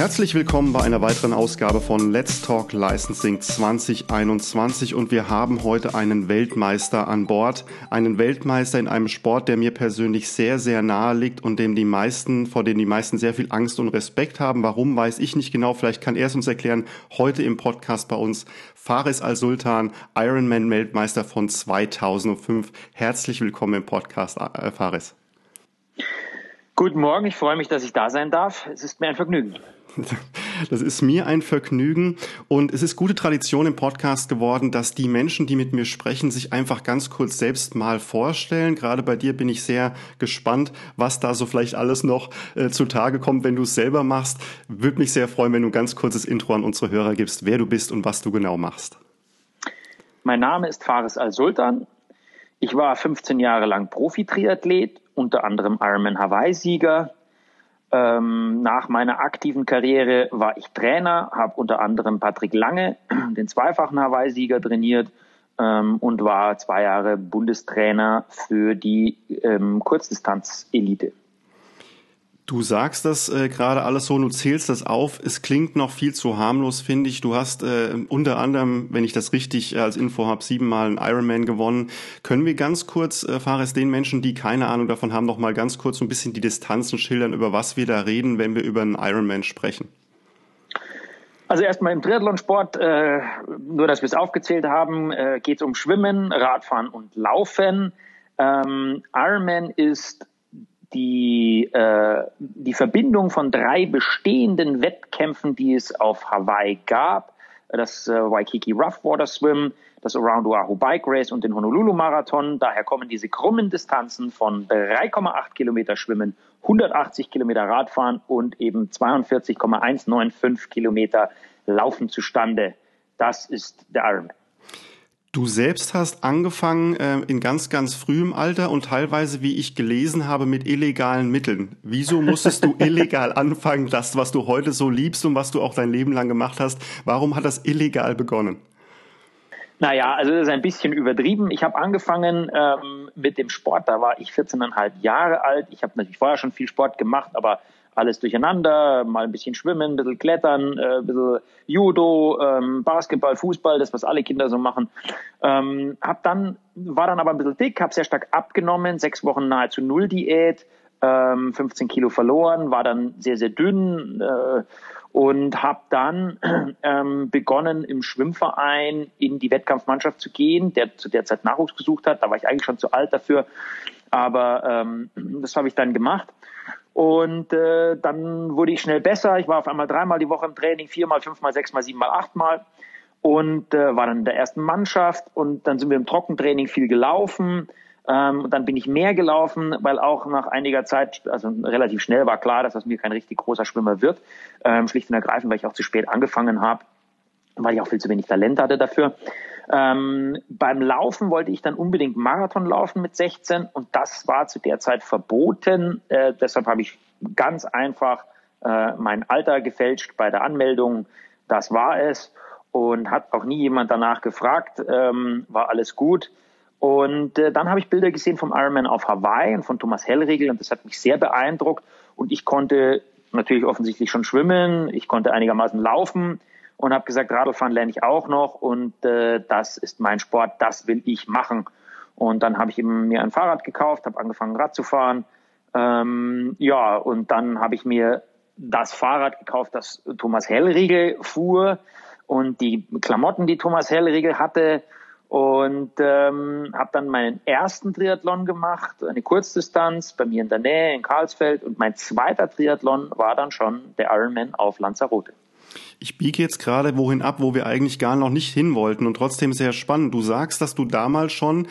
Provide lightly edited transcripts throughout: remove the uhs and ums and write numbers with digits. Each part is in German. Herzlich willkommen bei einer weiteren Ausgabe von Let's Talk Licensing 2021 und wir haben heute einen Weltmeister an Bord. Einen Weltmeister in einem Sport, der mir persönlich sehr, sehr nahe liegt und vor dem die meisten sehr viel Angst und Respekt haben. Warum, weiß ich nicht genau. Vielleicht kann er es uns erklären. Heute im Podcast bei uns Faris Al-Sultan, Ironman-Weltmeister von 2005. Herzlich willkommen im Podcast, Faris. Guten Morgen, ich freue mich, dass ich da sein darf. Es ist mir ein Vergnügen. Das ist mir ein Vergnügen und es ist gute Tradition im Podcast geworden, dass die Menschen, die mit mir sprechen, sich einfach ganz kurz selbst mal vorstellen. Gerade bei dir bin ich sehr gespannt, was da so vielleicht alles noch zutage kommt, wenn du es selber machst. Würde mich sehr freuen, wenn du ein ganz kurzes Intro an unsere Hörer gibst, wer du bist und was du genau machst. Mein Name ist Faris Al-Sultan. Ich war 15 Jahre lang Profi-Triathlet, unter anderem Ironman Hawaii-Sieger. Nach meiner aktiven Karriere war ich Trainer, habe unter anderem Patrick Lange, den zweifachen Hawaii-Sieger, trainiert und war 2 Jahre Bundestrainer für die Kurzdistanz-Elite. Du sagst das gerade alles so, du zählst das auf. Es klingt noch viel zu harmlos, finde ich. Du hast unter anderem, wenn ich das richtig als Info habe, 7-mal einen Ironman gewonnen. Können wir ganz kurz, Faris, den Menschen, die keine Ahnung davon haben, noch mal ganz kurz so ein bisschen die Distanzen schildern, über was wir da reden, wenn wir über einen Ironman sprechen? Also erstmal im Triathlonsport, nur dass wir es aufgezählt haben, geht es um Schwimmen, Radfahren und Laufen. Ironman ist die Verbindung von 3 bestehenden Wettkämpfen, die es auf Hawaii gab, das Waikiki Rough Water Swim, das Around Oahu Bike Race und den Honolulu Marathon. Daher kommen diese krummen Distanzen von 3,8 Kilometer Schwimmen, 180 Kilometer Radfahren und eben 42,195 Kilometer Laufen zustande. Das ist der Ironman. Du selbst hast angefangen in ganz, ganz frühem Alter und teilweise, wie ich gelesen habe, mit illegalen Mitteln. Wieso musstest du illegal anfangen, das, was du heute so liebst und was du auch dein Leben lang gemacht hast? Warum hat das illegal begonnen? Naja, also das ist ein bisschen übertrieben. Ich habe angefangen mit dem Sport, da war ich 14,5 Jahre alt. Ich habe natürlich vorher schon viel Sport gemacht, aber alles durcheinander, mal ein bisschen schwimmen, ein bisschen klettern, ein bisschen Judo, Basketball, Fußball, das, was alle Kinder so machen. War dann aber ein bisschen dick, habe sehr stark abgenommen, 6 Wochen nahezu Null-Diät, 15 Kilo verloren, war dann sehr, sehr dünn und habe dann begonnen, im Schwimmverein in die Wettkampfmannschaft zu gehen, der zu der Zeit Nachwuchs gesucht hat. Da war ich eigentlich schon zu alt dafür, aber das habe ich dann gemacht. Und dann wurde ich schnell besser. Ich war auf einmal 3-mal die Woche im Training, 4-mal, 5-mal, 6-mal, 7-mal, 8-mal und war dann in der ersten Mannschaft. Und dann sind wir im Trockentraining viel gelaufen. Und dann bin ich mehr gelaufen, weil auch nach einiger Zeit, also relativ schnell war klar, dass aus mir kein richtig großer Schwimmer wird. Schlicht und ergreifend, weil ich auch zu spät angefangen habe, weil ich auch viel zu wenig Talent hatte dafür. Beim Laufen wollte ich dann unbedingt Marathon laufen mit 16 und das war zu der Zeit verboten. Deshalb habe ich ganz einfach mein Alter gefälscht bei der Anmeldung. Das war es und hat auch nie jemand danach gefragt. War alles gut. Und dann habe ich Bilder gesehen vom Ironman auf Hawaii und von Thomas Hellriegel und das hat mich sehr beeindruckt. Und ich konnte natürlich offensichtlich schon schwimmen, ich konnte einigermaßen laufen. Und habe gesagt, Radlfahren lerne ich auch noch und das ist mein Sport, das will ich machen. Und dann habe ich mir ein Fahrrad gekauft, habe angefangen Rad zu fahren. Und dann habe ich mir das Fahrrad gekauft, das Thomas Hellriegel fuhr und die Klamotten, die Thomas Hellriegel hatte. Und habe dann meinen ersten Triathlon gemacht, eine Kurzdistanz bei mir in der Nähe in Karlsfeld. Und mein zweiter Triathlon war dann schon der Ironman auf Lanzarote. Ich biege jetzt gerade wohin ab, wo wir eigentlich gar noch nicht hin wollten und trotzdem sehr spannend. Du sagst, dass du damals schon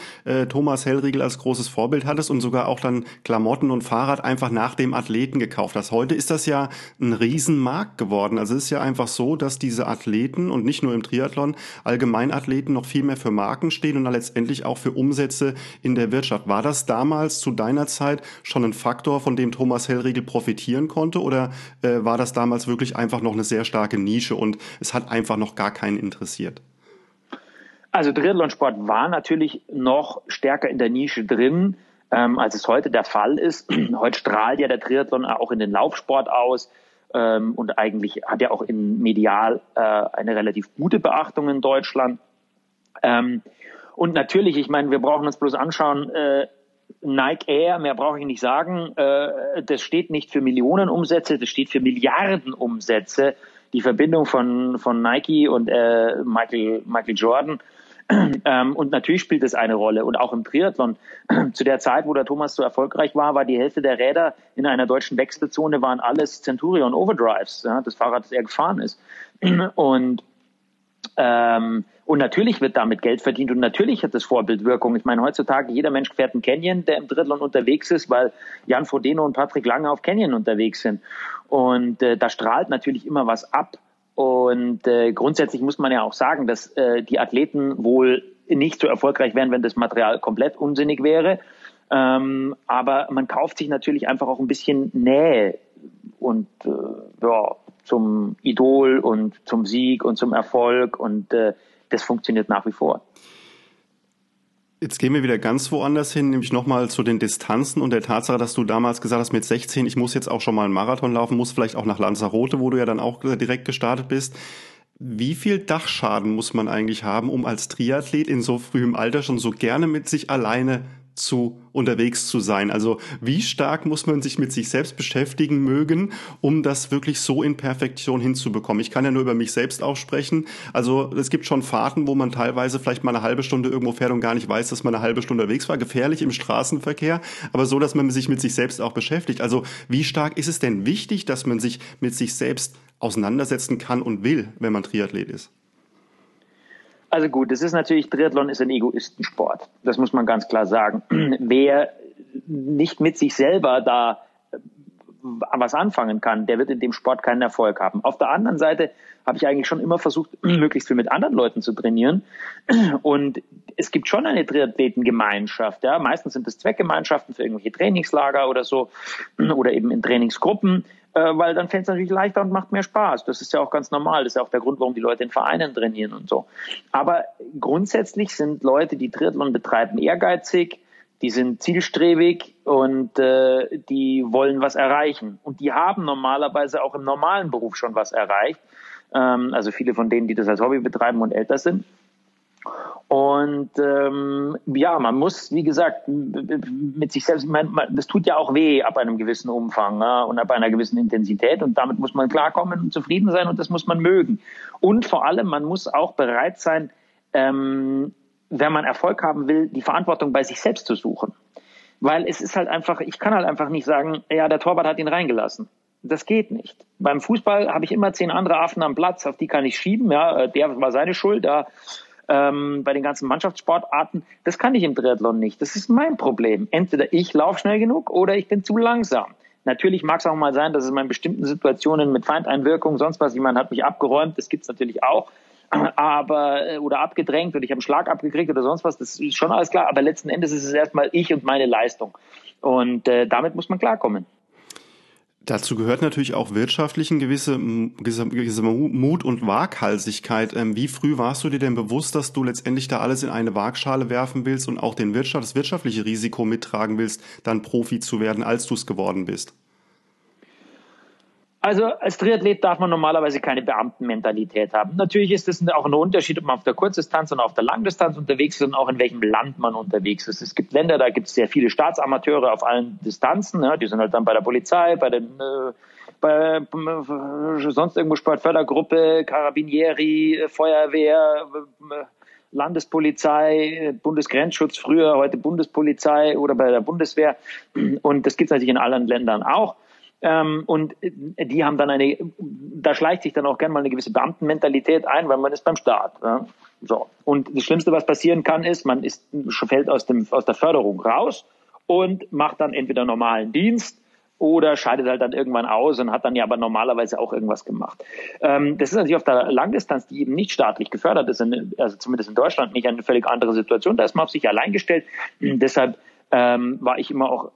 Thomas Hellriegel als großes Vorbild hattest und sogar auch dann Klamotten und Fahrrad einfach nach dem Athleten gekauft hast. Heute ist das ja ein Riesenmarkt geworden. Also es ist ja einfach so, dass diese Athleten und nicht nur im Triathlon, Allgemeinathleten noch viel mehr für Marken stehen und dann letztendlich auch für Umsätze in der Wirtschaft. War das damals zu deiner Zeit schon ein Faktor, von dem Thomas Hellriegel profitieren konnte oder war das damals wirklich einfach noch eine sehr starke Nische? Und es hat einfach noch gar keinen interessiert. Also Triathlonsport war natürlich noch stärker in der Nische drin, als es heute der Fall ist. Heute strahlt ja der Triathlon auch in den Laufsport aus. und eigentlich hat er auch im Medial eine relativ gute Beachtung in Deutschland. Und natürlich, ich meine, wir brauchen uns bloß anschauen, Nike Air, mehr brauche ich nicht sagen, das steht nicht für Millionenumsätze, das steht für Milliardenumsätze. Die Verbindung von Nike und Michael Jordan. Und natürlich spielt das eine Rolle. Und auch im Triathlon. Zu der Zeit, wo der Thomas so erfolgreich war, war die Hälfte der Räder in einer deutschen Wechselzone, waren alles Centurion Overdrives, ja, das Fahrrad, das er gefahren ist. Und natürlich wird damit Geld verdient und natürlich hat das Vorbildwirkung. Ich meine, heutzutage jeder Mensch fährt einen Canyon, der im Triathlon unterwegs ist, weil Jan Frodeno und Patrick Lange auf Canyon unterwegs sind. Und da strahlt natürlich immer was ab. Und grundsätzlich muss man ja auch sagen, dass die Athleten wohl nicht so erfolgreich wären, wenn das Material komplett unsinnig wäre. Aber man kauft sich natürlich einfach auch ein bisschen Nähe und ja, zum Idol und zum Sieg und zum Erfolg und das funktioniert nach wie vor. Jetzt gehen wir wieder ganz woanders hin, nämlich nochmal zu den Distanzen und der Tatsache, dass du damals gesagt hast mit 16, ich muss jetzt auch schon mal einen Marathon laufen, muss vielleicht auch nach Lanzarote, wo du ja dann auch direkt gestartet bist. Wie viel Dachschaden muss man eigentlich haben, um als Triathlet in so frühem Alter schon so gerne mit sich alleine unterwegs zu sein? Also wie stark muss man sich mit sich selbst beschäftigen mögen, um das wirklich so in Perfektion hinzubekommen? Ich kann ja nur über mich selbst auch sprechen. Also es gibt schon Fahrten, wo man teilweise vielleicht mal eine halbe Stunde irgendwo fährt und gar nicht weiß, dass man eine halbe Stunde unterwegs war. Gefährlich im Straßenverkehr, aber so, dass man sich mit sich selbst auch beschäftigt. Also wie stark ist es denn wichtig, dass man sich mit sich selbst auseinandersetzen kann und will, wenn man Triathlet ist? Also gut, das ist natürlich, Triathlon ist ein Egoistensport. Das muss man ganz klar sagen. Wer nicht mit sich selber da was anfangen kann, der wird in dem Sport keinen Erfolg haben. Auf der anderen Seite habe ich eigentlich schon immer versucht, möglichst viel mit anderen Leuten zu trainieren. Und es gibt schon eine Triathletengemeinschaft. Ja? Meistens sind es Zweckgemeinschaften für irgendwelche Trainingslager oder so oder eben in Trainingsgruppen. Weil dann fällt es natürlich leichter und macht mehr Spaß. Das ist ja auch ganz normal. Das ist ja auch der Grund, warum die Leute in Vereinen trainieren und so. Aber grundsätzlich sind Leute, die Triathlon betreiben, ehrgeizig, die sind zielstrebig und die wollen was erreichen. Und die haben normalerweise auch im normalen Beruf schon was erreicht. Also viele von denen, die das als Hobby betreiben und älter sind. Und ja, man muss, wie gesagt, mit sich selbst, das tut ja auch weh ab einem gewissen Umfang, ja, und ab einer gewissen Intensität und damit muss man klarkommen und zufrieden sein und das muss man mögen. Und vor allem, man muss auch bereit sein, wenn man Erfolg haben will, die Verantwortung bei sich selbst zu suchen. Weil es ist halt einfach, ich kann halt einfach nicht sagen, ja, der Torwart hat ihn reingelassen. Das geht nicht. Beim Fußball habe ich immer 10 andere Affen am Platz, auf die kann ich schieben, ja, der war seine Schuld, ja. Bei den ganzen Mannschaftssportarten, das kann ich im Triathlon nicht. Das ist mein Problem. Entweder ich laufe schnell genug oder ich bin zu langsam. Natürlich mag es auch mal sein, dass es in bestimmten Situationen mit Feindeinwirkung, sonst was, jemand hat mich abgeräumt, das gibt's natürlich auch, aber oder abgedrängt oder ich habe einen Schlag abgekriegt oder sonst was, das ist schon alles klar, aber letzten Endes ist es erstmal ich und meine Leistung. Und damit muss man klarkommen. Dazu gehört natürlich auch wirtschaftlich eine gewisse Mut und Waghalsigkeit. Wie früh warst du dir denn bewusst, dass du letztendlich da alles in eine Waagschale werfen willst und auch das wirtschaftliche Risiko mittragen willst, dann Profi zu werden, als du es geworden bist? Also als Triathlet darf man normalerweise keine Beamtenmentalität haben. Natürlich ist es auch ein Unterschied, ob man auf der Kurzdistanz und auf der Langdistanz unterwegs ist und auch in welchem Land man unterwegs ist. Es gibt Länder, da gibt es sehr viele Staatsamateure auf allen Distanzen. Ja, die sind halt dann bei der Polizei, bei sonst irgendwo Sportfördergruppe, Carabinieri, Feuerwehr, Landespolizei, Bundesgrenzschutz früher, heute Bundespolizei oder bei der Bundeswehr. Und das gibt es natürlich in allen Ländern auch. Und die haben dann da schleicht sich dann auch gerne mal eine gewisse Beamtenmentalität ein, weil man ist beim Staat. Ja? So. Und das Schlimmste, was passieren kann, ist, man fällt aus der Förderung raus und macht dann entweder normalen Dienst oder scheidet halt dann irgendwann aus und hat dann ja aber normalerweise auch irgendwas gemacht. Das ist natürlich auf der Langdistanz, die eben nicht staatlich gefördert ist, also zumindest in Deutschland nicht, eine völlig andere Situation. Da ist man auf sich allein gestellt. Deshalb war ich immer,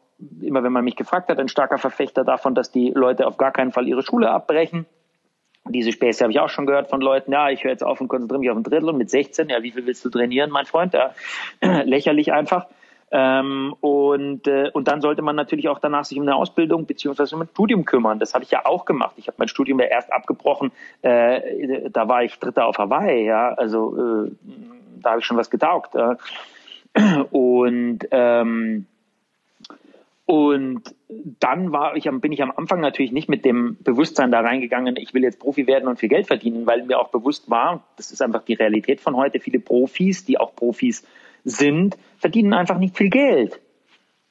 wenn man mich gefragt hat, ein starker Verfechter davon, dass die Leute auf gar keinen Fall ihre Schule abbrechen. Diese Späße habe ich auch schon gehört von Leuten, ja, ich höre jetzt auf und konzentriere mich auf den Triathlon mit 16, ja, wie viel willst du trainieren, mein Freund? Ja, lächerlich einfach. Und dann sollte man natürlich auch danach sich um eine Ausbildung beziehungsweise um ein Studium kümmern. Das habe ich ja auch gemacht. Ich habe mein Studium ja erst abgebrochen. Da war ich Dritter auf Hawaii. Ja, also da habe ich schon was getaugt. Und dann bin ich am Anfang natürlich nicht mit dem Bewusstsein da reingegangen, ich will jetzt Profi werden und viel Geld verdienen, weil mir auch bewusst war, das ist einfach die Realität von heute, viele Profis, die auch Profis sind, verdienen einfach nicht viel Geld.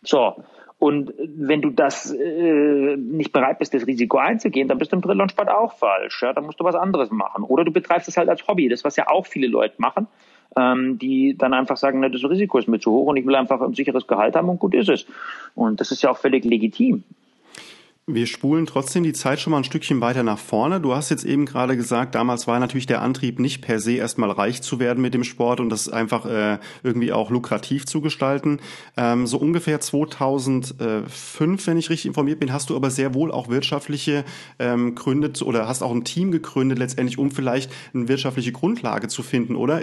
So, und wenn du das nicht bereit bist, das Risiko einzugehen, dann bist du im Triathlonsport auch falsch. Ja? Dann musst du was anderes machen. Oder du betreibst es halt als Hobby, das, was ja auch viele Leute machen, die dann einfach sagen, ne, das Risiko ist mir zu hoch und ich will einfach ein sicheres Gehalt haben und gut ist es. Und das ist ja auch völlig legitim. Wir spulen trotzdem die Zeit schon mal ein Stückchen weiter nach vorne. Du hast jetzt eben gerade gesagt, damals war natürlich der Antrieb nicht per se erstmal reich zu werden mit dem Sport und das einfach irgendwie auch lukrativ zu gestalten. So ungefähr 2005, wenn ich richtig informiert bin, hast du aber sehr wohl auch wirtschaftliche gründet oder hast auch ein Team gegründet letztendlich, um vielleicht eine wirtschaftliche Grundlage zu finden, oder?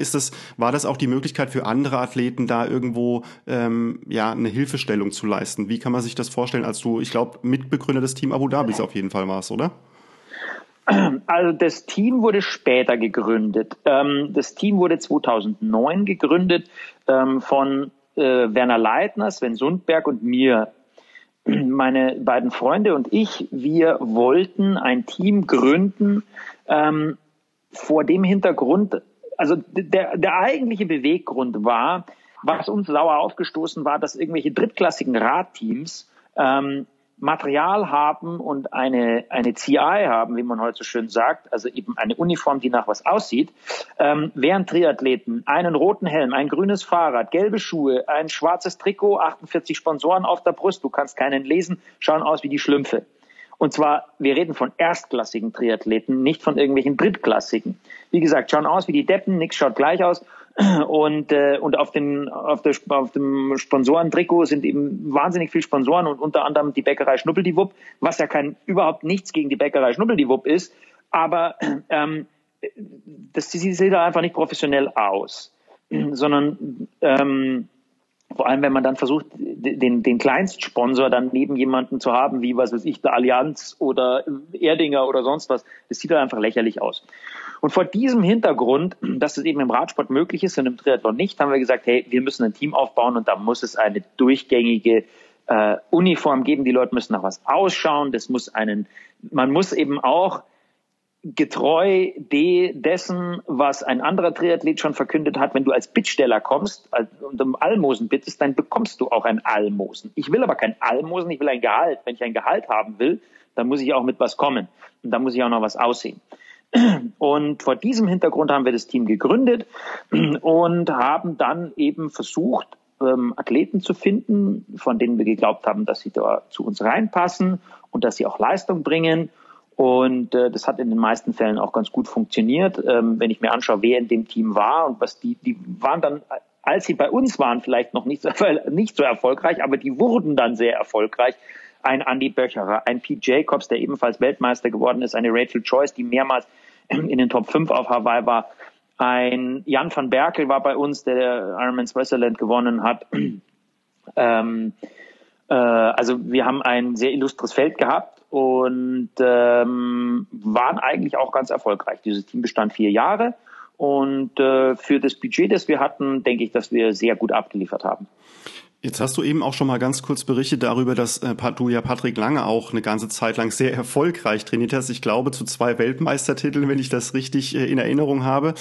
War das auch die Möglichkeit für andere Athleten da irgendwo eine Hilfestellung zu leisten? Wie kann man sich das vorstellen, als du, ich glaube, Mitbegründer des Team Abu Dhabis auf jeden Fall war es, oder? Also das Team wurde später gegründet. Das Team wurde 2009 gegründet von Werner Leitner, Sven Sundberg und mir. Meine beiden Freunde und ich, wir wollten ein Team gründen vor dem Hintergrund, also der eigentliche Beweggrund war, was uns sauer aufgestoßen war, dass irgendwelche drittklassigen Radteams Material haben und eine CI haben, wie man heute so schön sagt, also eben eine Uniform, die nach was aussieht, während Triathleten einen roten Helm, ein grünes Fahrrad, gelbe Schuhe, ein schwarzes Trikot, 48 Sponsoren auf der Brust, du kannst keinen lesen, schauen aus wie die Schlümpfe. Und zwar, wir reden von erstklassigen Triathleten, nicht von irgendwelchen drittklassigen. Wie gesagt, schauen aus wie die Deppen, nichts schaut gleich aus. Und auf dem Sponsorentrikot sind eben wahnsinnig viele Sponsoren und unter anderem die Bäckerei Schnuppeldiwupp, was ja überhaupt nichts gegen die Bäckerei Schnuppeldiwupp ist, aber sie sieht da einfach nicht professionell aus, sondern vor allem, wenn man dann versucht, den Kleinstsponsor dann neben jemanden zu haben, wie, was weiß ich, der Allianz oder Erdinger oder sonst was, das sieht dann einfach lächerlich aus. Und vor diesem Hintergrund, dass es eben im Radsport möglich ist und im Triathlon nicht, haben wir gesagt, hey, wir müssen ein Team aufbauen und da muss es eine durchgängige Uniform geben. Die Leute müssen nach was ausschauen. Man muss eben auch getreu dessen, was ein anderer Triathlet schon verkündet hat, wenn du als Bittsteller kommst und um Almosen bittest, dann bekommst du auch ein Almosen. Ich will aber kein Almosen, ich will ein Gehalt. Wenn ich ein Gehalt haben will, dann muss ich auch mit was kommen und dann muss ich auch noch was aussehen. Und vor diesem Hintergrund haben wir das Team gegründet und haben dann eben versucht, Athleten zu finden, von denen wir geglaubt haben, dass sie da zu uns reinpassen und dass sie auch Leistung bringen. Und das hat in den meisten Fällen auch ganz gut funktioniert. Wenn ich mir anschaue, wer in dem Team war und was die waren dann, als sie bei uns waren, vielleicht noch nicht so erfolgreich, aber die wurden dann sehr erfolgreich. Ein Andy Böcherer, ein Pete Jacobs, der ebenfalls Weltmeister geworden ist, eine Rachel Joyce, die mehrmals in den Top 5 auf Hawaii war, ein Jan van Berkel war bei uns, der Ironman Switzerland gewonnen hat. Also wir haben ein sehr illustres Feld gehabt und waren eigentlich auch ganz erfolgreich. Dieses Team bestand 4 Jahre und für das Budget, das wir hatten, denke ich, dass wir sehr gut abgeliefert haben. Jetzt hast du eben auch schon mal ganz kurz berichtet darüber, dass du ja Patrick Lange auch eine ganze Zeit lang sehr erfolgreich trainiert hast. Ich glaube, zu 2 Weltmeistertiteln, wenn ich das richtig in Erinnerung habe.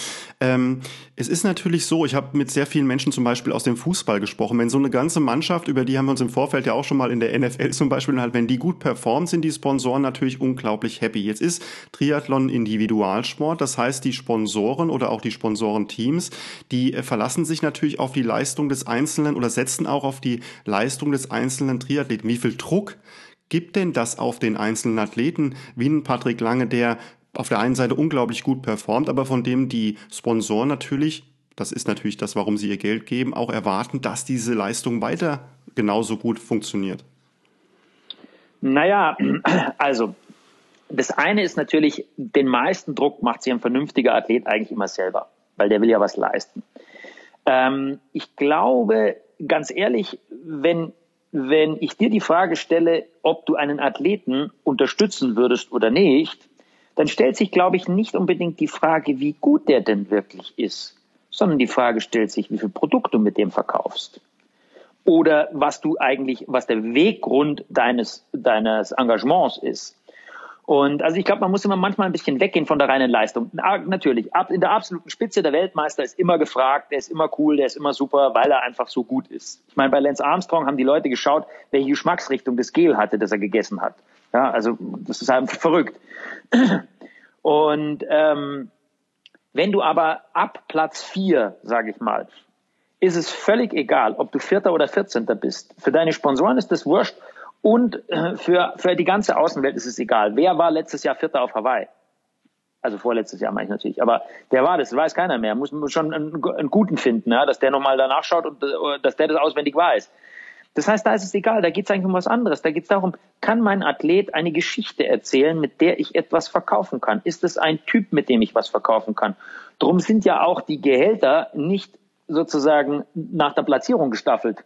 Es ist natürlich so, ich habe mit sehr vielen Menschen zum Beispiel aus dem Fußball gesprochen. Wenn so eine ganze Mannschaft, über die haben wir uns im Vorfeld ja auch schon mal in der NFL zum Beispiel, halt, wenn die gut performt, sind die Sponsoren natürlich unglaublich happy. Jetzt ist Triathlon Individualsport, das heißt, die Sponsoren oder auch die Sponsorenteams, die verlassen sich natürlich auf die Leistung des Einzelnen oder setzen auch auf die Leistung des einzelnen Triathleten. Wie viel Druck gibt denn das auf den einzelnen Athleten, wie ein Patrick Lange, der auf der einen Seite unglaublich gut performt, aber von dem die Sponsoren natürlich, das ist natürlich das, warum sie ihr Geld geben, auch erwarten, dass diese Leistung weiter genauso gut funktioniert? Naja, also das eine ist natürlich, den meisten Druck macht sich ein vernünftiger Athlet eigentlich immer selber, weil der will ja was leisten. Ich glaube, ganz ehrlich, wenn ich dir die Frage stelle, ob du einen Athleten unterstützen würdest oder nicht, dann stellt sich, glaube ich, nicht unbedingt die Frage, wie gut der denn wirklich ist, sondern die Frage stellt sich, wie viel Produkt du mit dem verkaufst. Oder was du eigentlich, was der Weggrund deines Engagements ist. Und also ich glaube, man muss immer manchmal ein bisschen weggehen von der reinen Leistung. Natürlich, in der absoluten Spitze, der Weltmeister ist immer gefragt, der ist immer cool, der ist immer super, weil er einfach so gut ist. Ich meine, bei Lance Armstrong haben die Leute geschaut, welche Geschmacksrichtung das Gel hatte, das er gegessen hat. Ja, also das ist halt verrückt. Und wenn du aber ab Platz 4, sage ich mal, ist es völlig egal, ob du Vierter oder 14. bist. Für deine Sponsoren ist das wurscht. Und für die ganze Außenwelt ist es egal. Wer war letztes Jahr Vierter auf Hawaii? Also vorletztes Jahr meine ich natürlich. Aber der war das, weiß keiner mehr. Muss man schon einen Guten finden, ja, dass der nochmal danach schaut und dass der das auswendig weiß. Das heißt, da ist es egal. Da geht es eigentlich um was anderes. Da geht es darum, kann mein Athlet eine Geschichte erzählen, mit der ich etwas verkaufen kann? Ist es ein Typ, mit dem ich was verkaufen kann? Drum sind ja auch die Gehälter nicht sozusagen nach der Platzierung gestaffelt.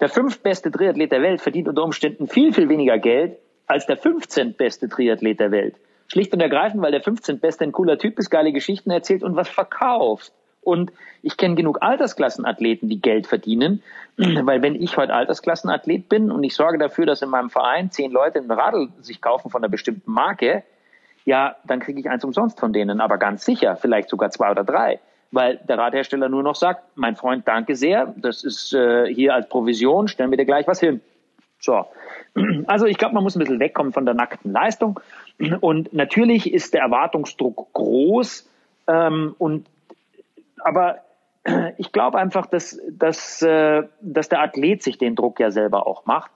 Der 5. beste Triathlet der Welt verdient unter Umständen viel, viel weniger Geld als der 15. beste Triathlet der Welt. Schlicht und ergreifend, weil der 15. beste ein cooler Typ ist, geile Geschichten erzählt und was verkauft. Und ich kenne genug Altersklassenathleten, die Geld verdienen, weil wenn ich heute Altersklassenathlet bin und ich sorge dafür, dass in meinem Verein 10 Leute ein Radl sich kaufen von einer bestimmten Marke, ja, dann kriege ich eins umsonst von denen, aber ganz sicher, vielleicht sogar 2 oder 3. Weil der Radhersteller nur noch sagt, mein Freund, danke sehr, das ist hier als Provision, stellen wir dir gleich was hin. So, also ich glaube, man muss ein bisschen wegkommen von der nackten Leistung. Und natürlich ist der Erwartungsdruck groß. Aber ich glaube einfach, dass der Athlet sich den Druck ja selber auch macht.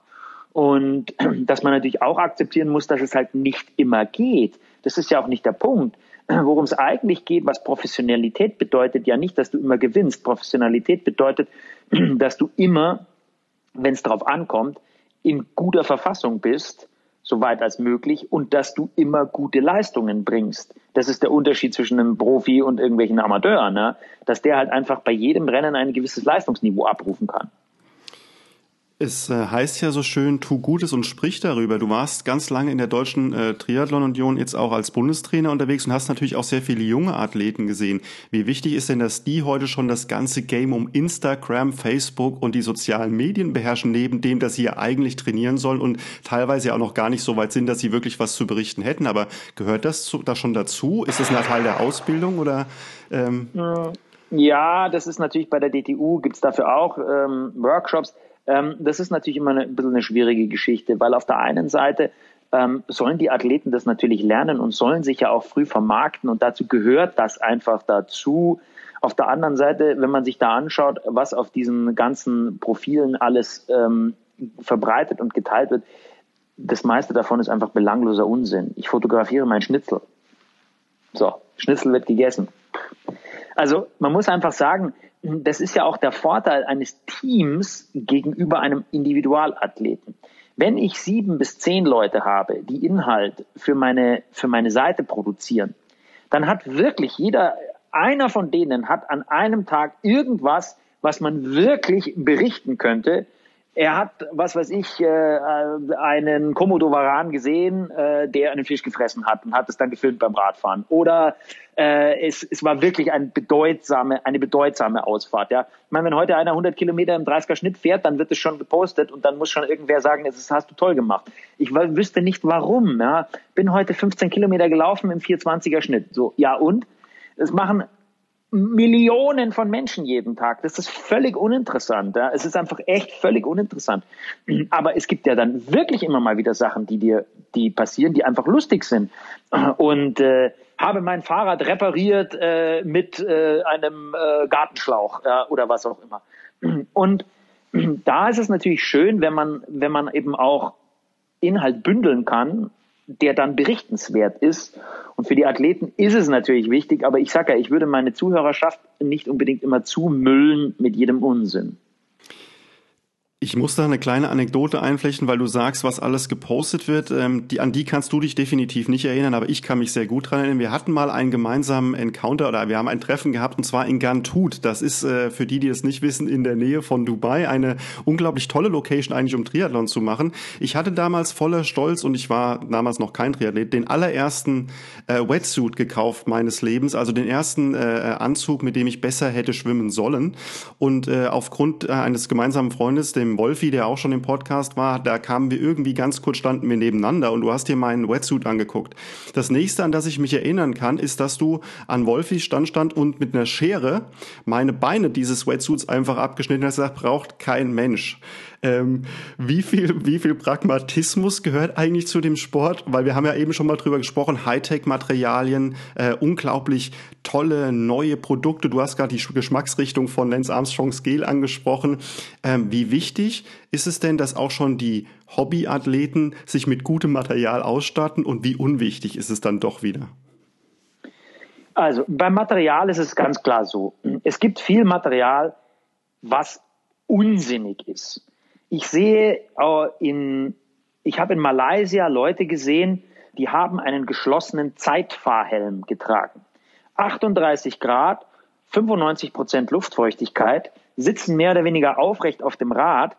Und dass man natürlich auch akzeptieren muss, dass es halt nicht immer geht. Das ist ja auch nicht der Punkt. Worum es eigentlich geht, was Professionalität bedeutet, ja nicht, dass du immer gewinnst. Professionalität bedeutet, dass du immer, wenn es drauf ankommt, in guter Verfassung bist, soweit als möglich, und dass du immer gute Leistungen bringst. Das ist der Unterschied zwischen einem Profi und irgendwelchen Amateuren, ne? Dass der halt einfach bei jedem Rennen ein gewisses Leistungsniveau abrufen kann. Es heißt ja so schön, tu Gutes und sprich darüber. Du warst ganz lange in der Deutschen Triathlon-Union, jetzt auch als Bundestrainer unterwegs und hast natürlich auch sehr viele junge Athleten gesehen. Wie wichtig ist denn, dass die heute schon das ganze Game um Instagram, Facebook und die sozialen Medien beherrschen, neben dem, dass sie ja eigentlich trainieren sollen und teilweise ja auch noch gar nicht so weit sind, dass sie wirklich was zu berichten hätten. Aber gehört da schon dazu? Ist das ein Teil der Ausbildung oder... Ja, das ist natürlich bei der DTU, gibt's dafür auch Workshops. Das ist natürlich immer ein bisschen eine schwierige Geschichte, weil auf der einen Seite sollen die Athleten das natürlich lernen und sollen sich ja auch früh vermarkten und dazu gehört das einfach dazu. Auf der anderen Seite, wenn man sich da anschaut, was auf diesen ganzen Profilen alles verbreitet und geteilt wird, das meiste davon ist einfach belangloser Unsinn. Ich fotografiere mein Schnitzel. So, Schnitzel wird gegessen. Also man muss einfach sagen, das ist ja auch der Vorteil eines Teams gegenüber einem Individualathleten. Wenn ich 7 bis 10 Leute habe, die Inhalt für meine Seite produzieren, dann hat wirklich einer von denen hat an einem Tag irgendwas, was man wirklich berichten könnte. Er hat, was weiß ich, einen Komodo-Waran gesehen, der einen Fisch gefressen hat und hat es dann gefilmt beim Radfahren. Oder es war wirklich eine bedeutsame Ausfahrt. Ja, ich meine, wenn heute einer 100 Kilometer im 30er Schnitt fährt, dann wird es schon gepostet und dann muss schon irgendwer sagen, das hast du toll gemacht. Ich wüsste nicht warum. Ja, bin heute 15 Kilometer gelaufen im 420er Schnitt. So, ja und? Das machen Millionen von Menschen jeden Tag. Das ist völlig uninteressant. Ja? Es ist einfach echt völlig uninteressant. Aber es gibt ja dann wirklich immer mal wieder Sachen, die passieren, die einfach lustig sind. Und habe mein Fahrrad repariert mit einem Gartenschlauch oder was auch immer. Und da ist es natürlich schön, wenn man eben auch Inhalt bündeln kann, der dann berichtenswert ist. Und für die Athleten ist es natürlich wichtig, aber ich sage ja, ich würde meine Zuhörerschaft nicht unbedingt immer zumüllen mit jedem Unsinn. Ich muss da eine kleine Anekdote einflechten, weil du sagst, was alles gepostet wird. An die kannst du dich definitiv nicht erinnern, aber ich kann mich sehr gut dran erinnern. Wir hatten mal einen gemeinsamen Encounter oder wir haben ein Treffen gehabt und zwar in Gantut. Das ist für die, die es nicht wissen, in der Nähe von Dubai eine unglaublich tolle Location eigentlich, um Triathlon zu machen. Ich hatte damals voller Stolz und ich war damals noch kein Triathlet, den allerersten Wetsuit gekauft meines Lebens, also den ersten Anzug, mit dem ich besser hätte schwimmen sollen. Und aufgrund eines gemeinsamen Freundes, dem Wolfi, der auch schon im Podcast war, da kamen wir irgendwie ganz kurz, standen wir nebeneinander und du hast dir meinen Wetsuit angeguckt. Das nächste, an das ich mich erinnern kann, ist, dass du an Wolfis stand und mit einer Schere meine Beine dieses Wetsuits einfach abgeschnitten hast und gesagt, braucht kein Mensch. Wie viel Pragmatismus gehört eigentlich zu dem Sport? Weil wir haben ja eben schon mal drüber gesprochen, Hightech-Materialien, unglaublich tolle neue Produkte. Du hast gerade die Geschmacksrichtung von Lance Armstrongs Gel angesprochen. Wie wichtig ist es denn, dass auch schon die Hobbyathleten sich mit gutem Material ausstatten und wie unwichtig ist es dann doch wieder? Also beim Material ist es ganz klar so. Es gibt viel Material, was unsinnig ist. Ich habe in Malaysia Leute gesehen, die haben einen geschlossenen Zeitfahrhelm getragen. 38 Grad, 95% Luftfeuchtigkeit, sitzen mehr oder weniger aufrecht auf dem Rad.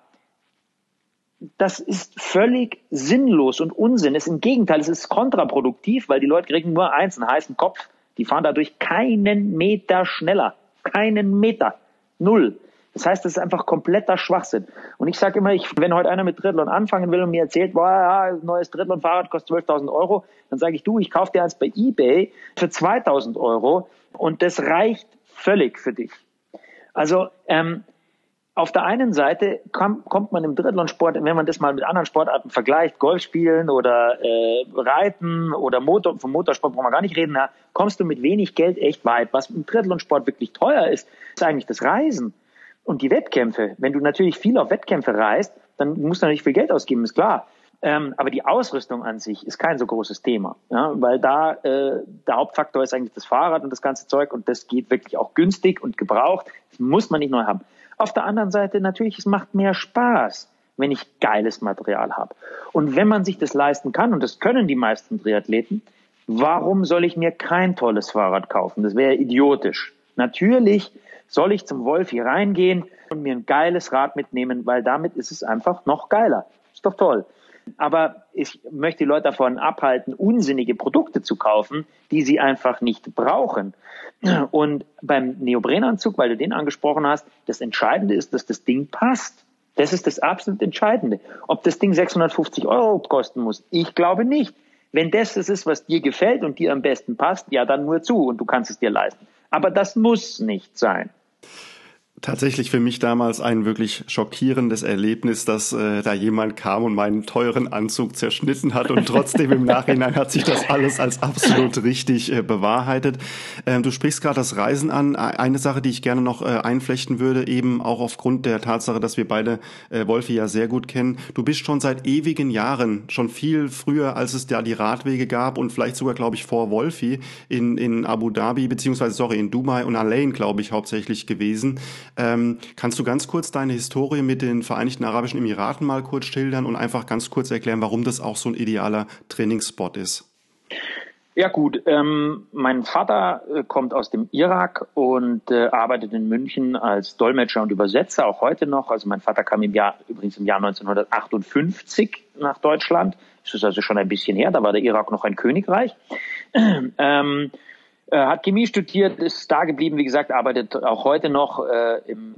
Das ist völlig sinnlos und Unsinn. Im Gegenteil, es ist kontraproduktiv, weil die Leute kriegen nur eins, einen heißen Kopf. Die fahren dadurch keinen Meter schneller. Keinen Meter. Null. Das heißt, das ist einfach kompletter Schwachsinn. Und ich sage immer, wenn heute einer mit Triathlon anfangen will und mir erzählt, neues Triathlon-Fahrrad kostet 12.000 Euro, dann sage ich, ich kaufe dir eins bei eBay für 2.000 Euro und das reicht völlig für dich. Also auf der einen Seite kommt man im Triathlon-Sport, wenn man das mal mit anderen Sportarten vergleicht, Golf spielen oder Reiten oder vom Motorsport brauchen wir gar nicht reden, kommst du mit wenig Geld echt weit. Was im Triathlon-Sport wirklich teuer ist, ist eigentlich das Reisen. Und die Wettkämpfe, wenn du natürlich viel auf Wettkämpfe reist, dann musst du natürlich viel Geld ausgeben, ist klar. Aber die Ausrüstung an sich ist kein so großes Thema, ja? Weil da der Hauptfaktor ist eigentlich das Fahrrad und das ganze Zeug und das geht wirklich auch günstig und gebraucht. Das muss man nicht neu haben. Auf der anderen Seite natürlich, es macht mehr Spaß, wenn ich geiles Material habe. Und wenn man sich das leisten kann, und das können die meisten Triathleten, warum soll ich mir kein tolles Fahrrad kaufen? Das wäre idiotisch. Natürlich soll ich zum Wolfi reingehen und mir ein geiles Rad mitnehmen, weil damit ist es einfach noch geiler. Ist doch toll. Aber ich möchte die Leute davon abhalten, unsinnige Produkte zu kaufen, die sie einfach nicht brauchen. Und beim Neoprenanzug, weil du den angesprochen hast, das Entscheidende ist, dass das Ding passt. Das ist das absolut Entscheidende. Ob das Ding 650 Euro kosten muss, ich glaube nicht. Wenn das es ist, was dir gefällt und dir am besten passt, ja, dann nur zu und du kannst es dir leisten. Aber das muss nicht sein. Tatsächlich für mich damals ein wirklich schockierendes Erlebnis, dass da jemand kam und meinen teuren Anzug zerschnitten hat und trotzdem im Nachhinein hat sich das alles als absolut richtig bewahrheitet. Du sprichst gerade das Reisen an. Eine Sache, die ich gerne noch einflechten würde, eben auch aufgrund der Tatsache, dass wir beide Wolfi ja sehr gut kennen. Du bist schon seit ewigen Jahren, schon viel früher, als es da die Radwege gab und vielleicht sogar, glaube ich, vor Wolfi in Abu Dhabi, beziehungsweise, in Dubai und Al Ain, glaube ich, hauptsächlich gewesen. Kannst du ganz kurz deine Historie mit den Vereinigten Arabischen Emiraten mal kurz schildern und einfach ganz kurz erklären, warum das auch so ein idealer Trainingsspot ist? Ja gut, mein Vater kommt aus dem Irak und arbeitet in München als Dolmetscher und Übersetzer, auch heute noch. Also mein Vater kam übrigens im Jahr 1958 nach Deutschland. Das ist also schon ein bisschen her, da war der Irak noch ein Königreich. Hat Chemie studiert, ist da geblieben, wie gesagt, arbeitet auch heute noch im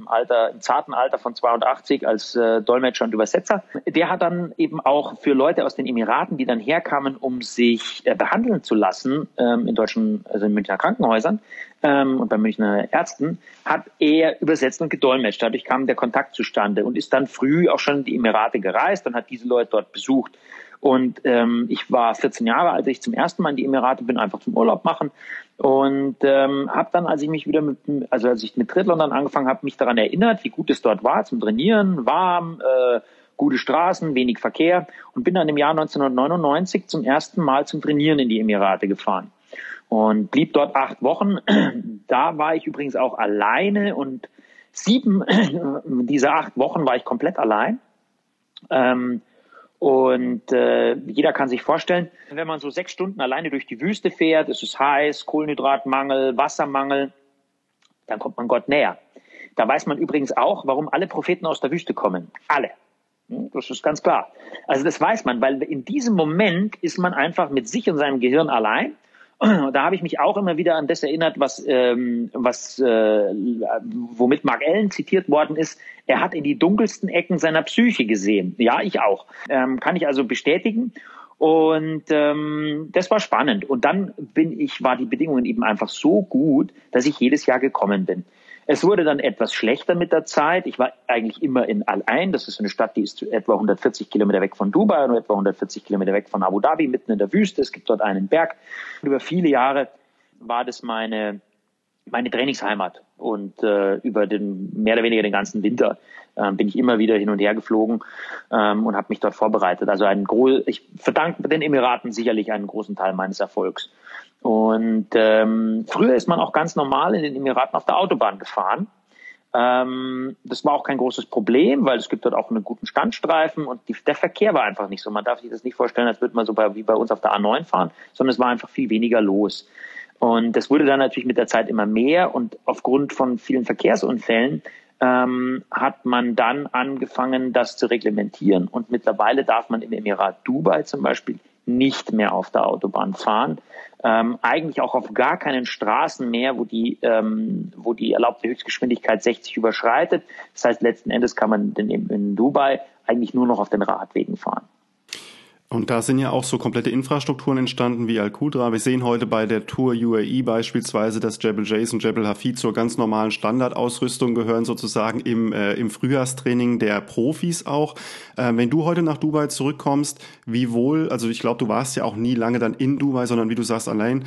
zarten Alter von 82 als Dolmetscher und Übersetzer. Der hat dann eben auch für Leute aus den Emiraten, die dann herkamen, um sich behandeln zu lassen, in Münchner Krankenhäusern und bei Münchner Ärzten, hat er übersetzt und gedolmetscht. Dadurch kam der Kontakt zustande und ist dann früh auch schon in die Emirate gereist und hat diese Leute dort besucht. Und ich war 14 Jahre alt, als ich zum ersten Mal in die Emirate bin, einfach zum Urlaub machen. Und habe dann, als ich mit Triathlon dann angefangen habe, mich daran erinnert, wie gut es dort war zum Trainieren, warm, gute Straßen, wenig Verkehr. Und bin dann im Jahr 1999 zum ersten Mal zum Trainieren in die Emirate gefahren. Und blieb dort 8 Wochen. Da war ich übrigens auch alleine und 7 dieser 8 Wochen war ich komplett allein. Jeder kann sich vorstellen, wenn man so 6 Stunden alleine durch die Wüste fährt, es ist heiß, Kohlenhydratmangel, Wassermangel, dann kommt man Gott näher. Da weiß man übrigens auch, warum alle Propheten aus der Wüste kommen. Alle. Das ist ganz klar. Also das weiß man, weil in diesem Moment ist man einfach mit sich und seinem Gehirn allein. Da habe ich mich auch immer wieder an das erinnert, womit Mark Allen zitiert worden ist. Er hat in die dunkelsten Ecken seiner Psyche gesehen. Ja, ich auch. Kann ich also bestätigen. Und das war spannend. Und dann waren die Bedingungen eben einfach so gut, dass ich jedes Jahr gekommen bin. Es wurde dann etwas schlechter mit der Zeit. Ich war eigentlich immer in Al Ain. Das ist eine Stadt, die ist etwa 140 Kilometer weg von Dubai und etwa 140 Kilometer weg von Abu Dhabi, mitten in der Wüste. Es gibt dort einen Berg. Und über viele Jahre war das meine Trainingsheimat. Und über mehr oder weniger den ganzen Winter bin ich immer wieder hin und her geflogen und habe mich dort vorbereitet. Also ich verdanke den Emiraten sicherlich einen großen Teil meines Erfolgs. Und früher ist man auch ganz normal in den Emiraten auf der Autobahn gefahren. Das war auch kein großes Problem, weil es gibt dort auch einen guten Standstreifen und der Verkehr war einfach nicht so. Man darf sich das nicht vorstellen, als würde man so wie bei uns auf der A9 fahren, sondern es war einfach viel weniger los. Und das wurde dann natürlich mit der Zeit immer mehr und aufgrund von vielen Verkehrsunfällen hat man dann angefangen, das zu reglementieren. Und mittlerweile darf man im Emirat Dubai zum Beispiel nicht mehr auf der Autobahn fahren, eigentlich auch auf gar keinen Straßen mehr, wo die erlaubte Höchstgeschwindigkeit 60 überschreitet. Das heißt, letzten Endes kann man in Dubai eigentlich nur noch auf den Radwegen fahren. Und da sind ja auch so komplette Infrastrukturen entstanden wie Al-Qudra. Wir sehen heute bei der Tour UAE beispielsweise, dass Jebel Jays und Jebel Hafid zur ganz normalen Standardausrüstung gehören, sozusagen im Frühjahrstraining der Profis auch. Wenn du heute nach Dubai zurückkommst, ich glaube, du warst ja auch nie lange dann in Dubai, sondern wie du sagst, allein,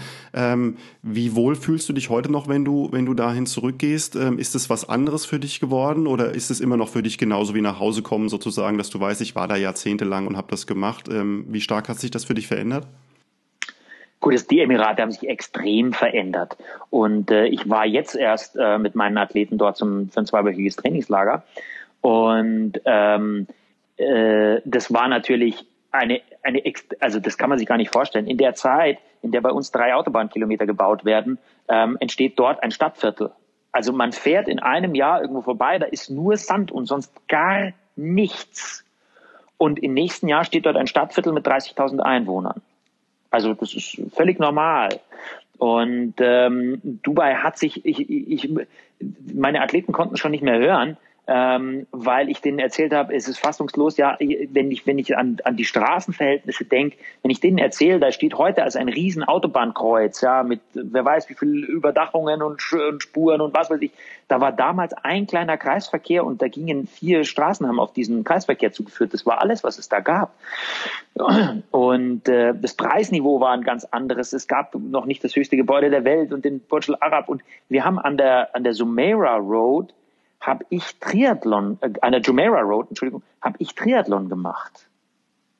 wie wohl fühlst du dich heute noch, wenn du dahin zurückgehst? Ist es was anderes für dich geworden oder ist es immer noch für dich genauso wie nach Hause kommen sozusagen, dass du weißt, ich war da jahrzehntelang und habe das gemacht? Wie stark hat sich das für dich verändert? Gut, die Emirate haben sich extrem verändert. Und ich war jetzt erst mit meinen Athleten dort für ein 2-wöchiges Trainingslager. Und das war natürlich also das kann man sich gar nicht vorstellen. In der Zeit, in der bei uns 3 Autobahnkilometer gebaut werden, entsteht dort ein Stadtviertel. Also man fährt in einem Jahr irgendwo vorbei, da ist nur Sand und sonst gar nichts. Und im nächsten Jahr steht dort ein Stadtviertel mit 30.000 Einwohnern. Also das ist völlig normal. Und Dubai hat sich, meine Athleten konnten schon nicht mehr hören, weil ich denen erzählt habe, es ist fassungslos, ja, wenn ich an die Straßenverhältnisse denke, wenn ich denen erzähle, da steht heute als ein riesen Autobahnkreuz, ja, mit wer weiß wie viel Überdachungen und Spuren und was weiß ich, da war damals ein kleiner Kreisverkehr und da gingen 4 Straßen, haben auf diesen Kreisverkehr zugeführt, das war alles, was es da gab. Und das Preisniveau war ein ganz anderes, es gab noch nicht das höchste Gebäude der Welt und den Burj Al Arab und wir haben an der Jumeirah Road habe ich Triathlon gemacht.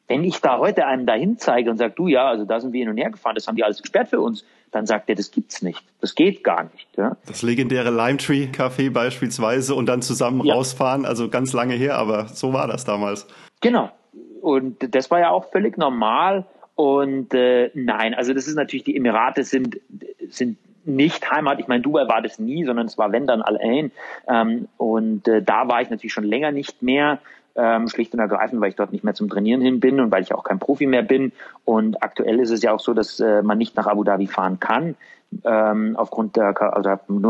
Wenn ich da heute einem dahin zeige und sage, du ja, also da sind wir hin und her gefahren, das haben die alles gesperrt für uns, dann sagt er, das gibt's nicht, das geht gar nicht. Ja? Das legendäre Lime Tree Café beispielsweise und dann zusammen rausfahren, also ganz lange her, aber so war das damals. Genau, und das war ja auch völlig normal und nein, also das ist natürlich, die Emirate sind nicht Heimat. Ich meine, Dubai war das nie, sondern es war, wenn, dann Al Ain. Da war ich natürlich schon länger nicht mehr, schlicht und ergreifend, weil ich dort nicht mehr zum Trainieren hin bin und weil ich auch kein Profi mehr bin. Und aktuell ist es ja auch so, dass man nicht nach Abu Dhabi fahren kann, nur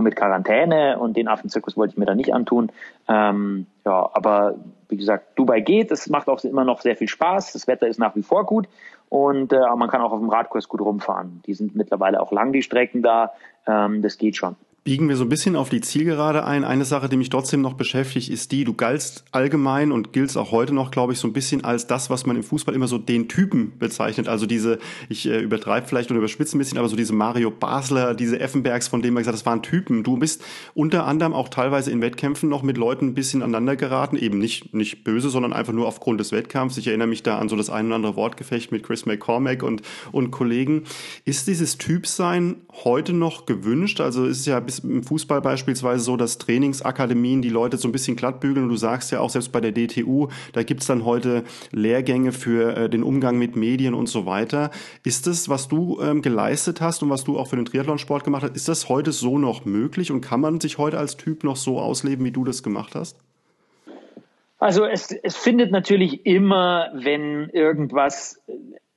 mit Quarantäne und den Affenzirkus wollte ich mir da nicht antun. Aber wie gesagt, Dubai geht, es macht auch immer noch sehr viel Spaß, das Wetter ist nach wie vor gut. Und man kann auch auf dem Radkurs gut rumfahren. Die sind mittlerweile auch lang, die Strecken da. Das geht schon. Biegen wir so ein bisschen auf die Zielgerade ein. Eine Sache, die mich trotzdem noch beschäftigt, ist die, du galtst allgemein und giltst auch heute noch, glaube ich, so ein bisschen als das, was man im Fußball immer so den Typen bezeichnet. Also diese, ich übertreibe vielleicht und überspitze ein bisschen, aber so diese Mario Basler, diese Effenbergs, von denen man gesagt hat, das waren Typen. Du bist unter anderem auch teilweise in Wettkämpfen noch mit Leuten ein bisschen aneinander geraten, eben nicht böse, sondern einfach nur aufgrund des Wettkampfs. Ich erinnere mich da an so das ein oder andere Wortgefecht mit Chris McCormack und Kollegen. Ist dieses Typsein heute noch gewünscht? Also ist es ja ein bisschen ist im Fußball beispielsweise so, dass Trainingsakademien die Leute so ein bisschen glatt bügeln. Und du sagst ja auch, selbst bei der DTU, da gibt's dann heute Lehrgänge für den Umgang mit Medien und so weiter. Ist das, was du geleistet hast und was du auch für den Triathlonsport gemacht hast, ist das heute so noch möglich und kann man sich heute als Typ noch so ausleben, wie du das gemacht hast? Also es findet natürlich immer, wenn irgendwas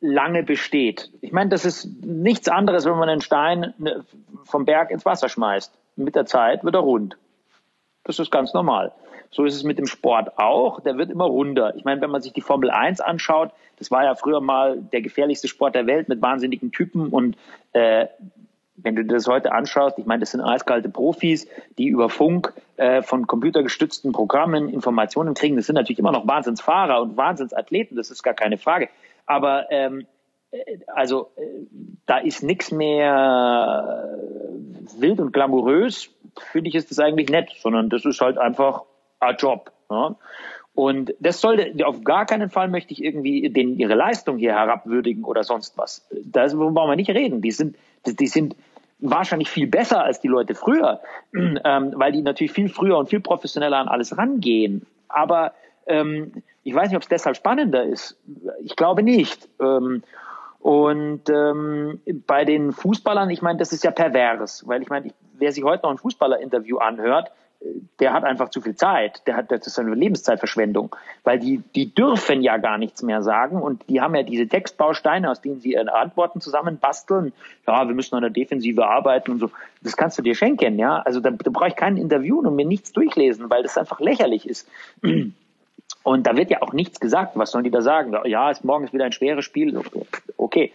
lange besteht. Ich meine, das ist nichts anderes, wenn man einen Stein vom Berg ins Wasser schmeißt. Mit der Zeit wird er rund. Das ist ganz normal. So ist es mit dem Sport auch. Der wird immer runder. Ich meine, wenn man sich die Formel 1 anschaut, das war ja früher mal der gefährlichste Sport der Welt mit wahnsinnigen Typen. Und wenn du dir das heute anschaust, ich meine, das sind eiskalte Profis, die über Funk von computergestützten Programmen Informationen kriegen. Das sind natürlich immer noch Wahnsinnsfahrer und Wahnsinnsathleten. Das ist gar keine Frage. Aber da ist nichts mehr wild und glamourös, finde ich, ist das eigentlich nett, sondern das ist halt einfach ein Job. Ja? Und das sollte, auf gar keinen Fall möchte ich irgendwie ihre Leistung hier herabwürdigen oder sonst was. Darüber brauchen wir nicht reden. Die sind wahrscheinlich viel besser als die Leute früher, weil die natürlich viel früher und viel professioneller an alles rangehen. Aber ich weiß nicht, ob es deshalb spannender ist. Ich glaube nicht. Bei den Fußballern, ich meine, das ist ja pervers, weil ich meine, wer sich heute noch ein Fußballer-Interview anhört, der hat einfach zu viel Zeit. Das ist eine Lebenszeitverschwendung, weil die dürfen ja gar nichts mehr sagen und die haben ja diese Textbausteine, aus denen sie ihre Antworten zusammenbasteln. Ja, wir müssen an der Defensive arbeiten und so. Das kannst du dir schenken, ja. Also da brauche ich kein Interview und mir nichts durchlesen, weil das einfach lächerlich ist. Und da wird ja auch nichts gesagt. Was sollen die da sagen? Ja, morgen ist wieder ein schweres Spiel. Okay.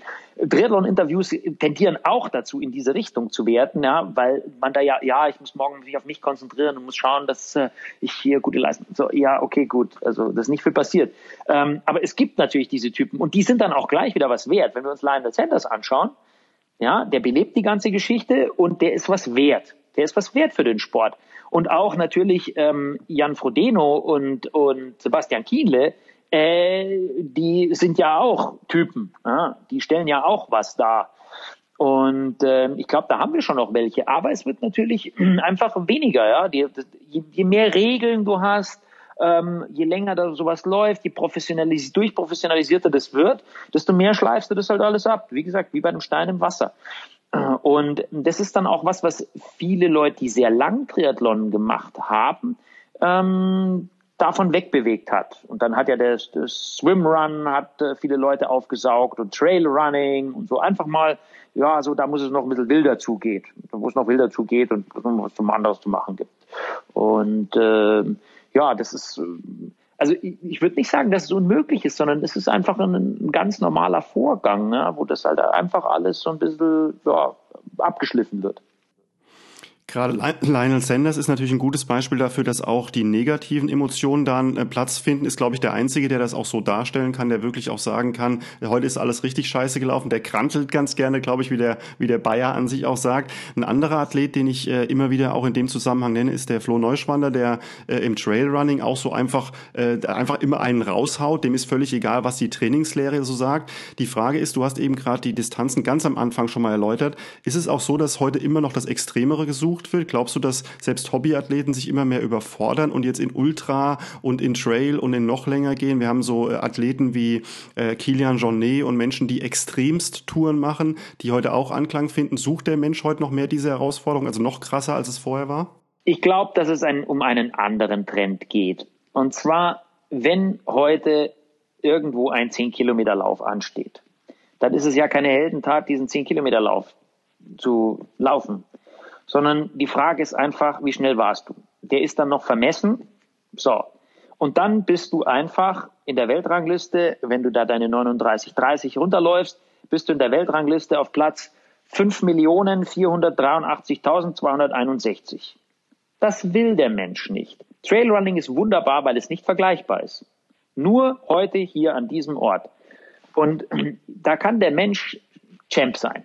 Triathlon-Interviews tendieren auch dazu, in diese Richtung zu werten, ja, weil man da ich muss morgen mich auf mich konzentrieren und muss schauen, dass ich hier gute Leistung. So, ja, okay, gut. Also, das ist nicht viel passiert. Aber es gibt natürlich diese Typen und die sind dann auch gleich wieder was wert. Wenn wir uns Lionel Sanders anschauen, ja, der belebt die ganze Geschichte und der ist was wert. Der ist was wert für den Sport. Und auch natürlich Jan Frodeno und Sebastian Kienle, die sind ja auch Typen. Ja? Die stellen ja auch was dar. Und ich glaube, da haben wir schon noch welche. Aber es wird natürlich einfach weniger. Ja? Je mehr Regeln du hast, je länger da sowas läuft, je durchprofessionalisierter das wird, desto mehr schleifst du das halt alles ab. Wie gesagt, wie bei einem Stein im Wasser. Und das ist dann auch was viele Leute, die sehr lang Triathlon gemacht haben, davon wegbewegt hat. Und dann hat ja das Swimrun hat viele Leute aufgesaugt und Trailrunning und so einfach mal, ja, so da muss es noch ein bisschen wilder zugeht. Wo es noch wilder zugeht und was zum anderes zu machen gibt. Und das ist, also ich würde nicht sagen, dass es unmöglich ist, sondern es ist einfach ein ganz normaler Vorgang, ne, wo das halt einfach alles so ein bisschen abgeschliffen wird. Gerade Lionel Sanders ist natürlich ein gutes Beispiel dafür, dass auch die negativen Emotionen da einen Platz finden. Ist, glaube ich, der Einzige, der das auch so darstellen kann, der wirklich auch sagen kann, heute ist alles richtig scheiße gelaufen. Der krantelt ganz gerne, glaube ich, wie der Bayer an sich auch sagt. Ein anderer Athlet, den ich immer wieder auch in dem Zusammenhang nenne, ist der Flo Neuschwander, der im Trailrunning auch so einfach immer einen raushaut. Dem ist völlig egal, was die Trainingslehre so sagt. Die Frage ist, du hast eben gerade die Distanzen ganz am Anfang schon mal erläutert. Ist es auch so, dass heute immer noch das Extremere gesucht wird? Glaubst du, dass selbst Hobbyathleten sich immer mehr überfordern und jetzt in Ultra und in Trail und in noch länger gehen? Wir haben so Athleten wie Kilian Jornet und Menschen, die extremst Touren machen, die heute auch Anklang finden. Sucht der Mensch heute noch mehr diese Herausforderung, also noch krasser, als es vorher war? Ich glaube, dass es um einen anderen Trend geht. Und zwar, wenn heute irgendwo ein 10-Kilometer-Lauf ansteht, dann ist es ja keine Heldentat, diesen 10-Kilometer-Lauf zu laufen, sondern die Frage ist einfach, wie schnell warst du? Der ist dann noch vermessen. So. Und dann bist du einfach in der Weltrangliste, wenn du da deine 39,30 runterläufst, bist du in der Weltrangliste auf Platz 5.483.261. Das will der Mensch nicht. Trailrunning ist wunderbar, weil es nicht vergleichbar ist. Nur heute hier an diesem Ort. Und da kann der Mensch Champ sein.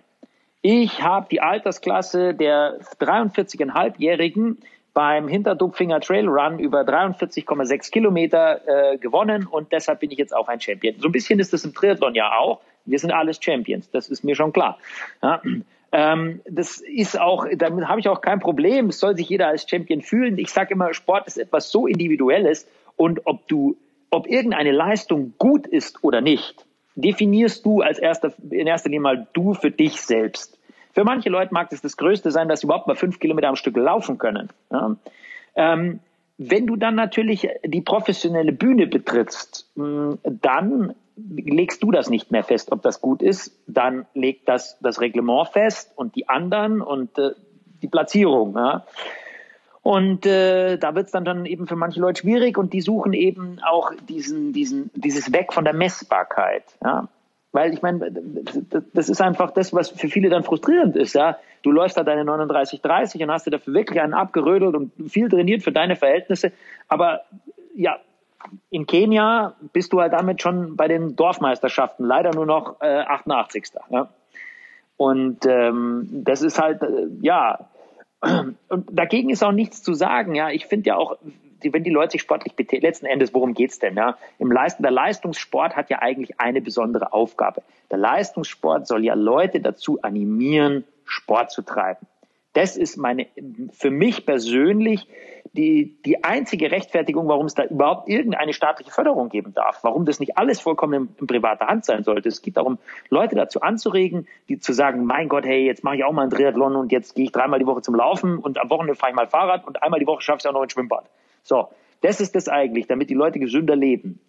Ich habe die Altersklasse der 43,5-Jährigen beim Hinterdupfinger Trailrun über 43,6 Kilometer gewonnen und deshalb bin ich jetzt auch ein Champion. So ein bisschen ist das im Triathlon ja auch. Wir sind alles Champions, das ist mir schon klar. Ja? Das ist auch, damit habe ich auch kein Problem. Es soll sich jeder als Champion fühlen. Ich sage immer, Sport ist etwas so Individuelles und ob irgendeine Leistung gut ist oder nicht, definierst du in erster Linie mal du für dich selbst. Für manche Leute mag das Größte sein, dass sie überhaupt mal 5 Kilometer am Stück laufen können. Ja. Wenn du dann natürlich die professionelle Bühne betrittst, dann legst du das nicht mehr fest, ob das gut ist. Dann legt das Reglement fest und die anderen und die Platzierung. Ja. Und da wird es dann eben für manche Leute schwierig und die suchen eben auch dieses Weg von der Messbarkeit. Ja. Weil ich meine, das ist einfach das, was für viele dann frustrierend ist. Ja. Du läufst da deine 39,30 und hast dir dafür wirklich einen abgerödelt und viel trainiert für deine Verhältnisse. Aber ja, in Kenia bist du halt damit schon bei den Dorfmeisterschaften leider nur noch 88. Ja. Und das ist halt, ja... Und dagegen ist auch nichts zu sagen. Ja, ich finde ja auch, wenn die Leute sich sportlich betätigen, letzten Endes, worum geht's denn? Ja, der Leistungssport hat ja eigentlich eine besondere Aufgabe. Der Leistungssport soll ja Leute dazu animieren, Sport zu treiben. Das ist für mich persönlich die einzige Rechtfertigung, warum es da überhaupt irgendeine staatliche Förderung geben darf. Warum das nicht alles vollkommen in privater Hand sein sollte. Es geht darum, Leute dazu anzuregen, die zu sagen, mein Gott, hey, jetzt mache ich auch mal einen Triathlon und jetzt gehe ich 3-mal die Woche zum Laufen und am Wochenende fahre ich mal Fahrrad und 1-mal die Woche schaffe ich auch noch ein Schwimmbad. So, das ist das eigentlich, damit die Leute gesünder leben.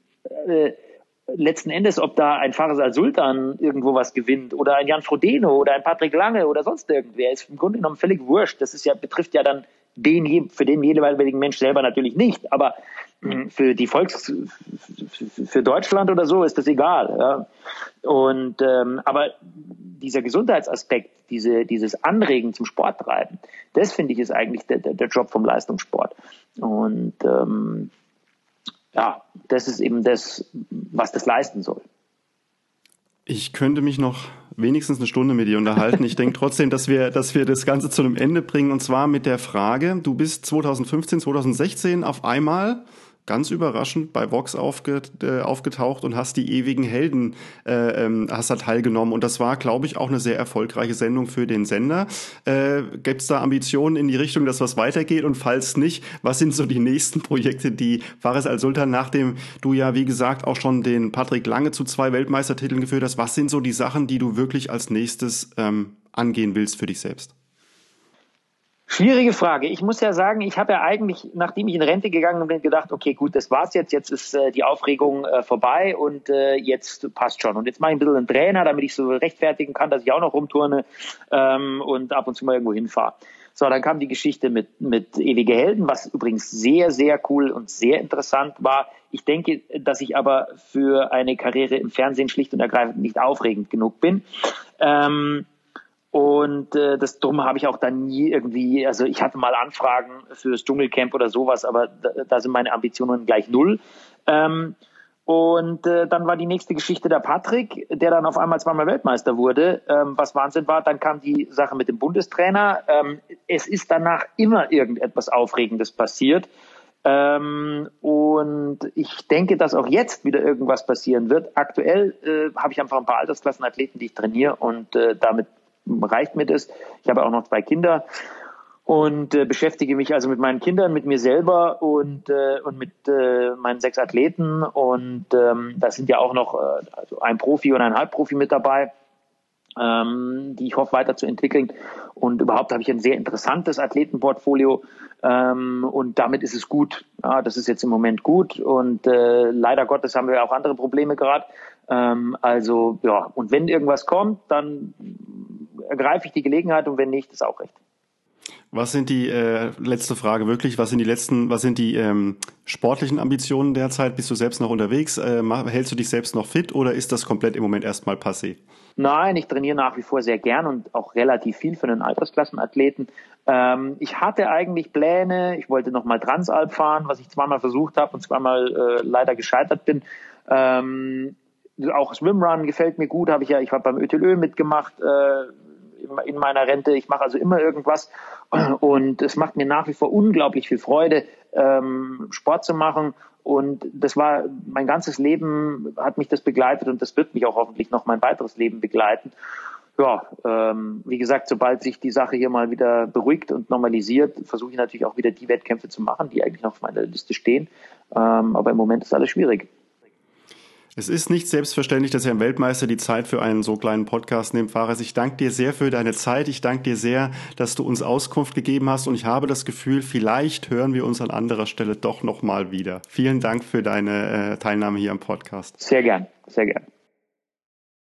Letzten Endes, ob da ein Faris Al-Sultan irgendwo was gewinnt oder ein Jan Frodeno oder ein Patrick Lange oder sonst irgendwer, ist im Grunde genommen völlig wurscht. Das ist ja, betrifft ja dann für den jeweiligen Menschen selber natürlich nicht, aber für Deutschland oder so ist das egal. Ja. Und aber dieser Gesundheitsaspekt, dieses Anregen zum Sport treiben, das finde ich ist eigentlich der Job vom Leistungssport. Und ja, das ist eben das, was das leisten soll. Ich könnte mich noch wenigstens eine Stunde mit dir unterhalten. Ich denke trotzdem, dass wir das Ganze zu einem Ende bringen. Und zwar mit der Frage, du bist 2015, 2016 auf einmal ganz überraschend bei Vox aufgetaucht und hast die ewigen Helden, hast da teilgenommen. Und das war, glaube ich, auch eine sehr erfolgreiche Sendung für den Sender. Gibt es da Ambitionen in die Richtung, dass was weitergeht? Und falls nicht, was sind so die nächsten Projekte, die Faris Al-Sultan, nachdem du ja, wie gesagt, auch schon den Patrick Lange zu 2 Weltmeistertiteln geführt hast, was sind so die Sachen, die du wirklich als nächstes angehen willst für dich selbst? Schwierige Frage. Ich muss ja sagen, ich habe ja eigentlich, nachdem ich in Rente gegangen bin, gedacht, okay, gut, das war's jetzt. Jetzt ist die Aufregung vorbei und jetzt passt schon. Und jetzt mache ich ein bisschen einen Trainer, damit ich so rechtfertigen kann, dass ich auch noch rumturne und ab und zu mal irgendwo hinfahre. So, dann kam die Geschichte mit Ewige Helden, was übrigens sehr, sehr cool und sehr interessant war. Ich denke, dass ich aber für eine Karriere im Fernsehen schlicht und ergreifend nicht aufregend genug bin. Und das drum habe ich auch dann nie irgendwie, also ich hatte mal Anfragen fürs Dschungelcamp oder sowas, aber da sind meine Ambitionen gleich null. Dann war die nächste Geschichte der Patrick, der dann auf einmal 2-mal Weltmeister wurde, was Wahnsinn war. Dann kam die Sache mit dem Bundestrainer. Es ist danach immer irgendetwas Aufregendes passiert. Und ich denke, dass auch jetzt wieder irgendwas passieren wird. Aktuell habe ich einfach ein paar Altersklassenathleten, die ich trainiere und damit reicht mir das. Ich habe auch noch 2 Kinder und beschäftige mich also mit meinen Kindern, mit mir selber und mit meinen 6 Athleten. Und da sind ja auch noch also ein Profi und ein Halbprofi mit dabei, die ich hoffe weiterzuentwickeln. Und überhaupt habe ich ein sehr interessantes Athletenportfolio und damit ist es gut. Ja, das ist jetzt im Moment gut und leider Gottes haben wir auch andere Probleme gerade. Also ja, und wenn irgendwas kommt, dann ergreife ich die Gelegenheit und wenn nicht, ist auch recht. Was sind die letzte Frage wirklich? Was sind die sportlichen Ambitionen derzeit? Bist du selbst noch unterwegs? Hältst du dich selbst noch fit oder ist das komplett im Moment erstmal passé? Nein, ich trainiere nach wie vor sehr gern und auch relativ viel für einen Altersklassenathleten. Ich hatte eigentlich Pläne, ich wollte nochmal Transalp fahren, was ich 2-mal versucht habe und 2-mal leider gescheitert bin. Auch Swimrun gefällt mir gut, ich habe beim ÖTLÖ mitgemacht in meiner Rente. Ich mache also immer irgendwas und es macht mir nach wie vor unglaublich viel Freude, Sport zu machen. Und das war mein ganzes Leben, hat mich das begleitet und das wird mich auch hoffentlich noch mein weiteres Leben begleiten. ja, wie gesagt, sobald sich die Sache hier mal wieder beruhigt und normalisiert, versuche ich natürlich auch wieder die Wettkämpfe zu machen, die eigentlich noch auf meiner Liste stehen. Aber im Moment ist alles schwierig. Es ist nicht selbstverständlich, dass ihr im Weltmeister die Zeit für einen so kleinen Podcast nehmt, Faris. Ich danke dir sehr für deine Zeit. Ich danke dir sehr, dass du uns Auskunft gegeben hast. Und ich habe das Gefühl, vielleicht hören wir uns an anderer Stelle doch nochmal wieder. Vielen Dank für deine Teilnahme hier am Podcast. Sehr gern, sehr gern.